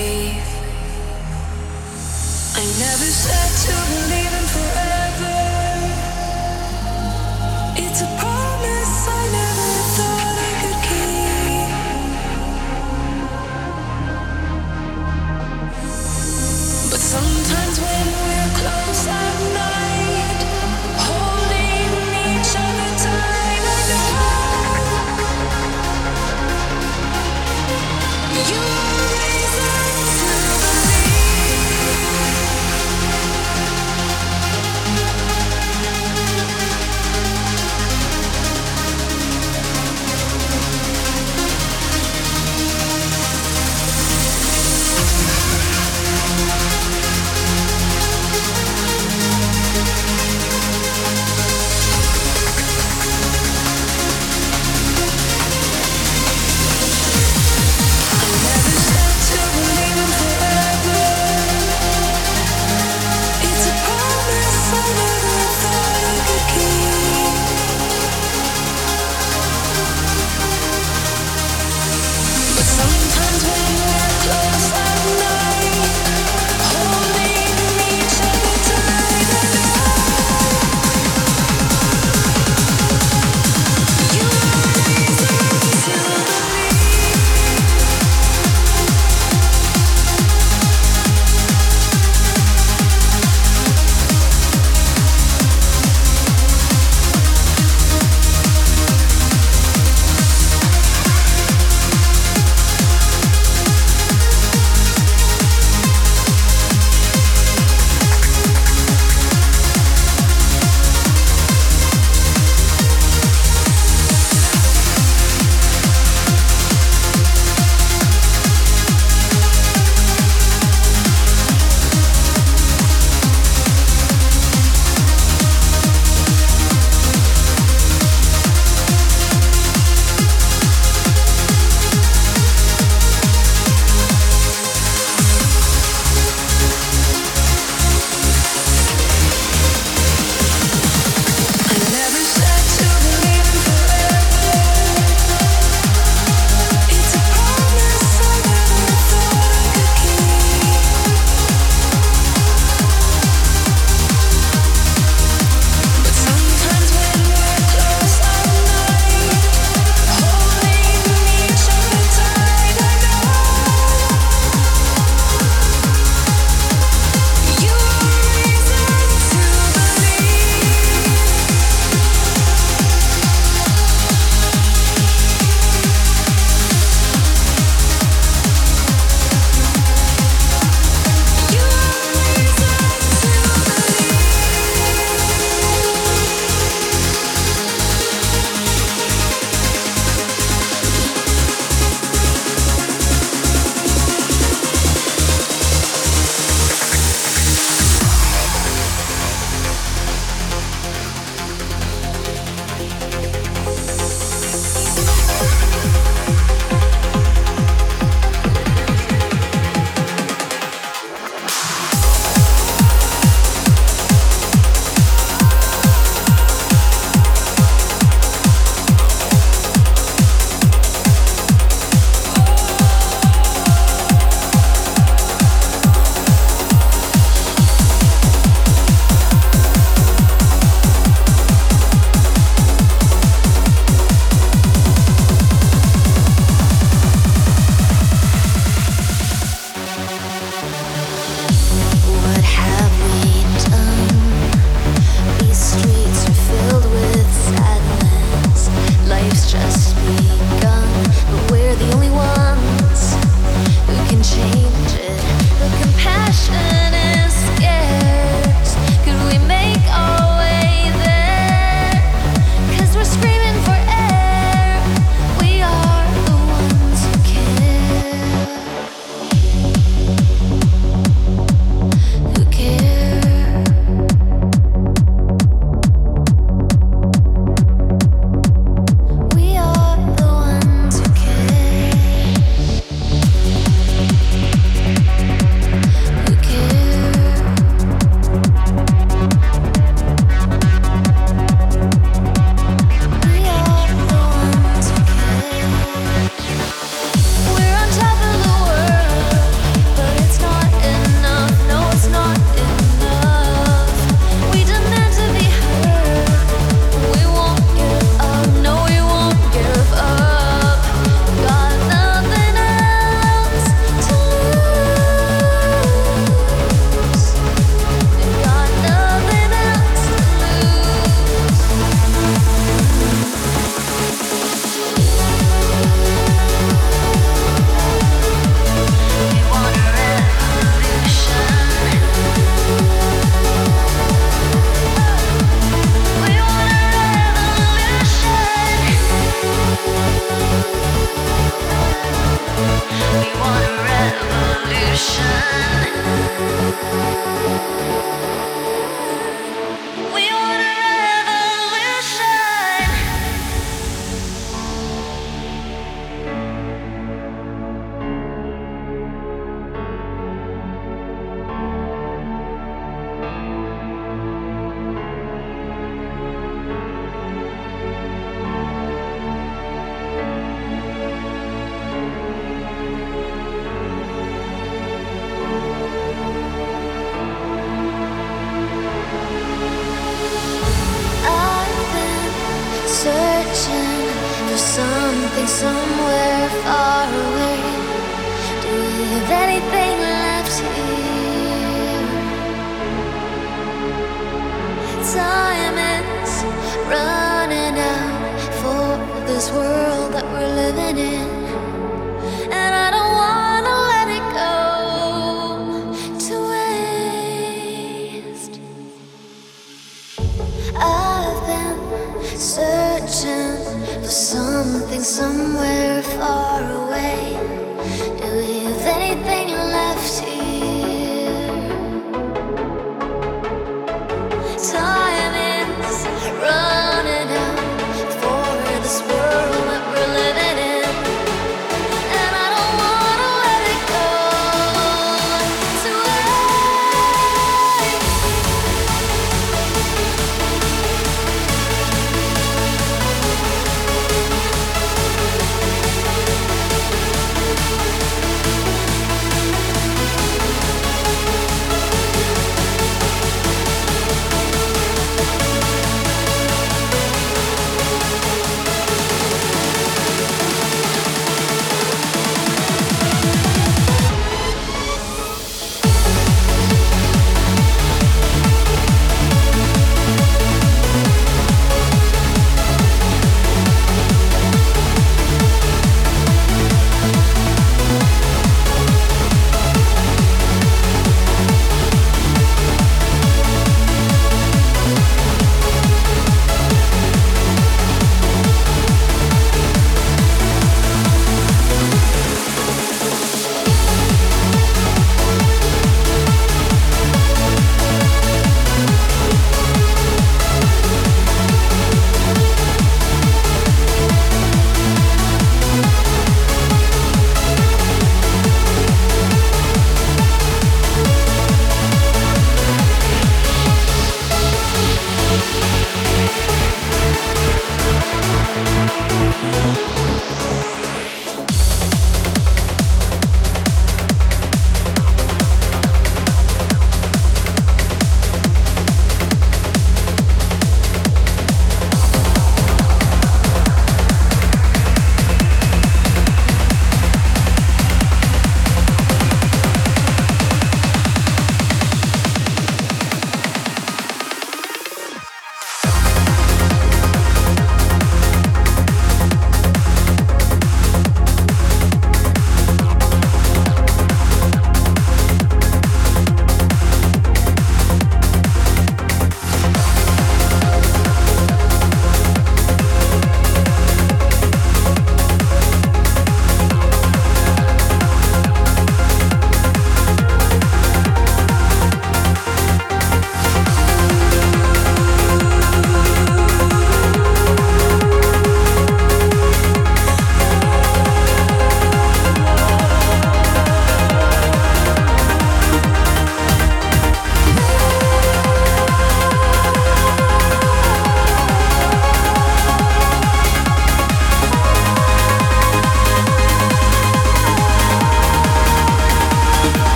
faith. I never said to believe in forever. It's a promise I never thought I could keep. But sometimes when we're close at night,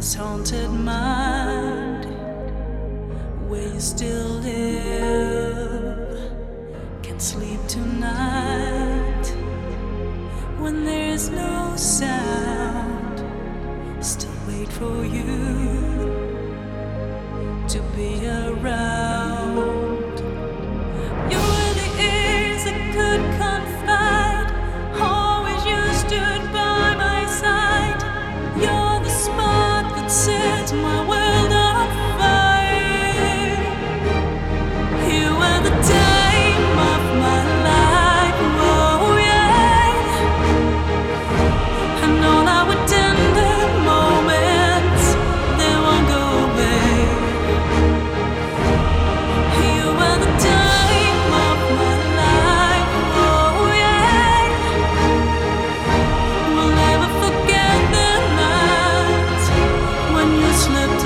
this haunted mind where you still live can sleep tonight when there is no sound. Still wait for you to be around. Set my world on fire. You are the time of my life. Oh yeah. And all our tender moments, they won't go away. You are the time of my life. Oh yeah. We'll never forget the night. Slip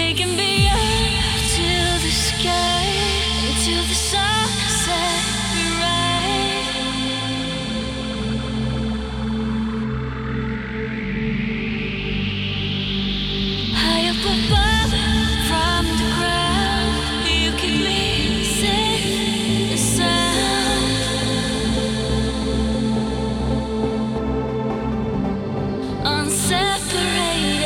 taking me up to the sky, to the sunset, right high up above from the ground. You can be safe and sound, unseparated.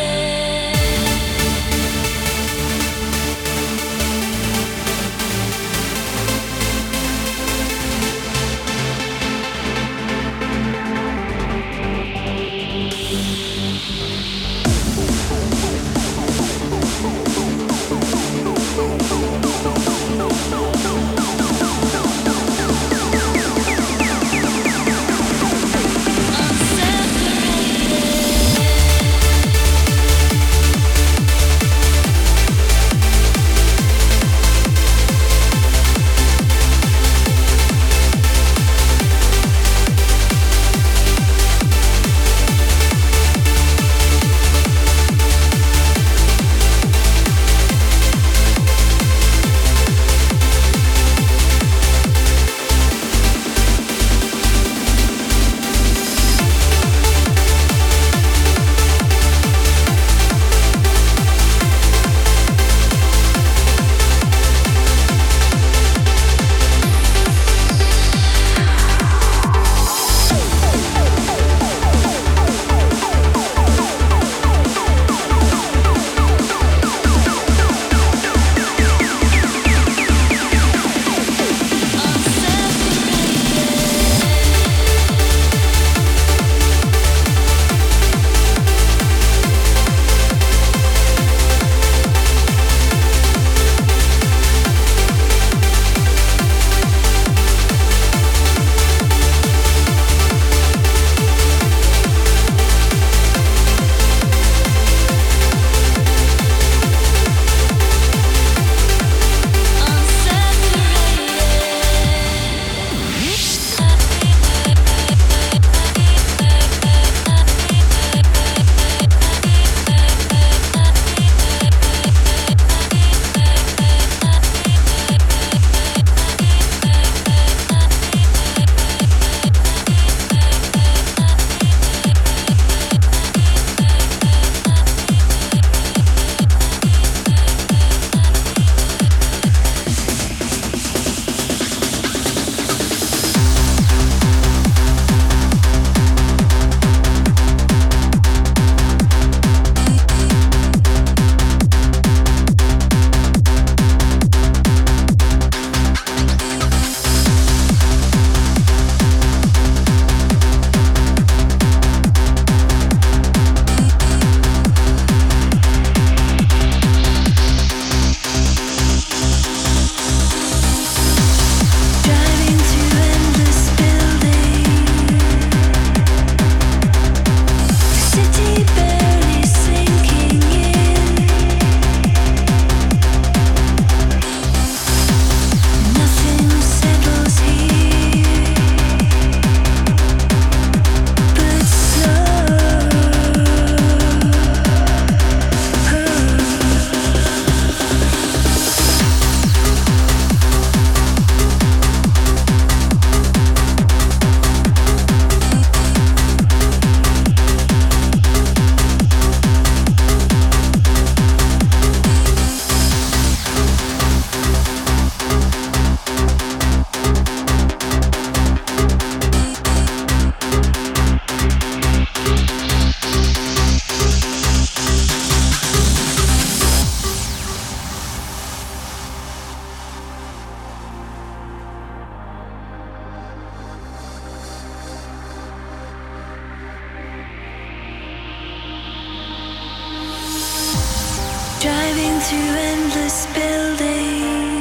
Driving through endless buildings,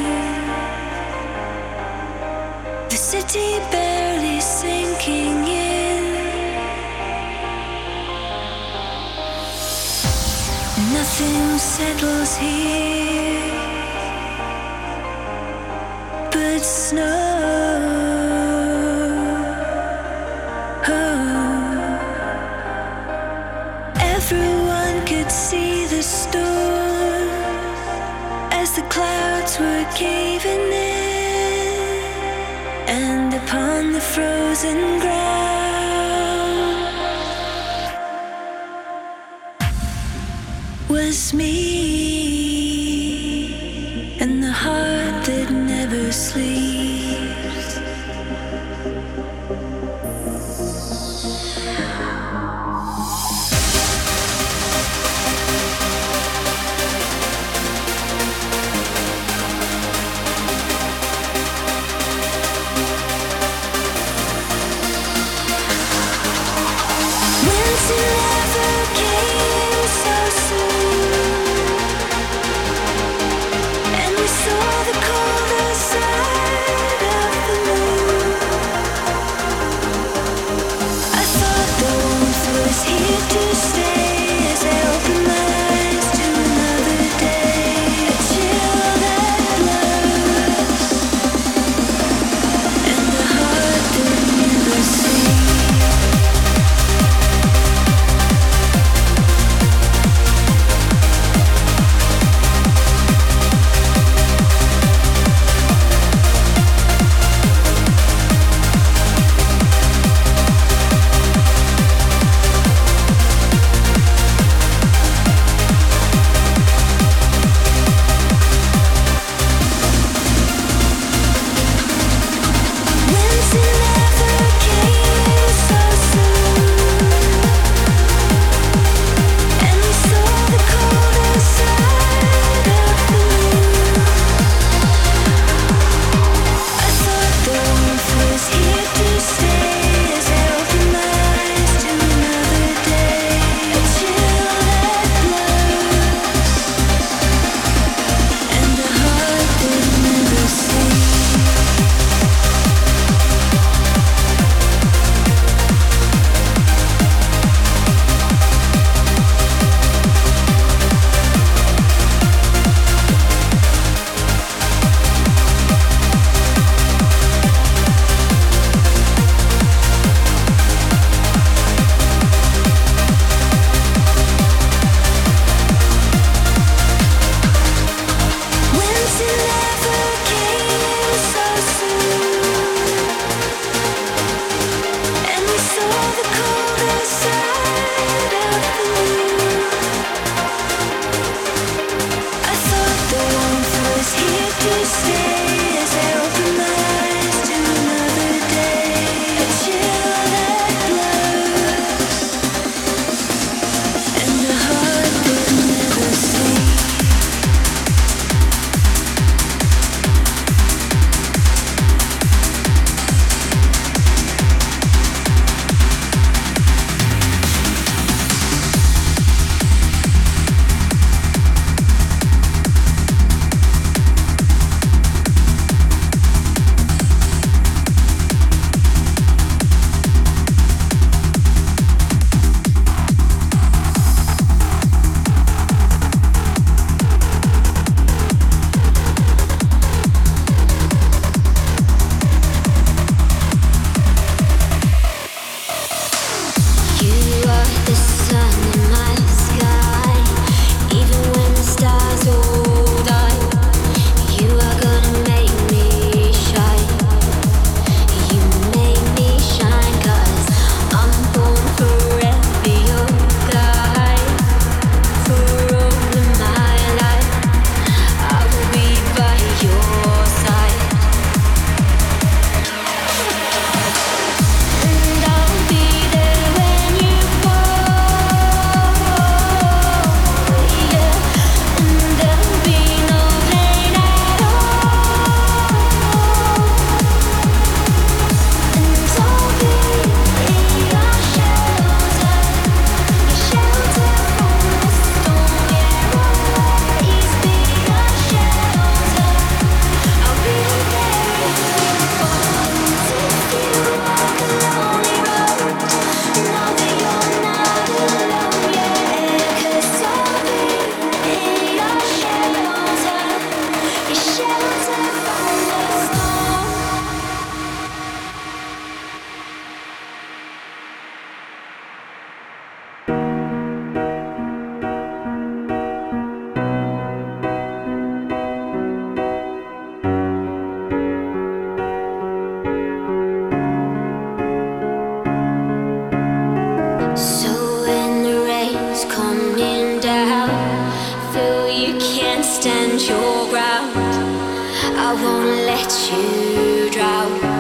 the city barely sinking in. Nothing settles here but snow. Everyone could see the storm. clouds were caving in, and upon the frozen ground was me and the heart that never sleeps. Call the sun. I won't let you drown.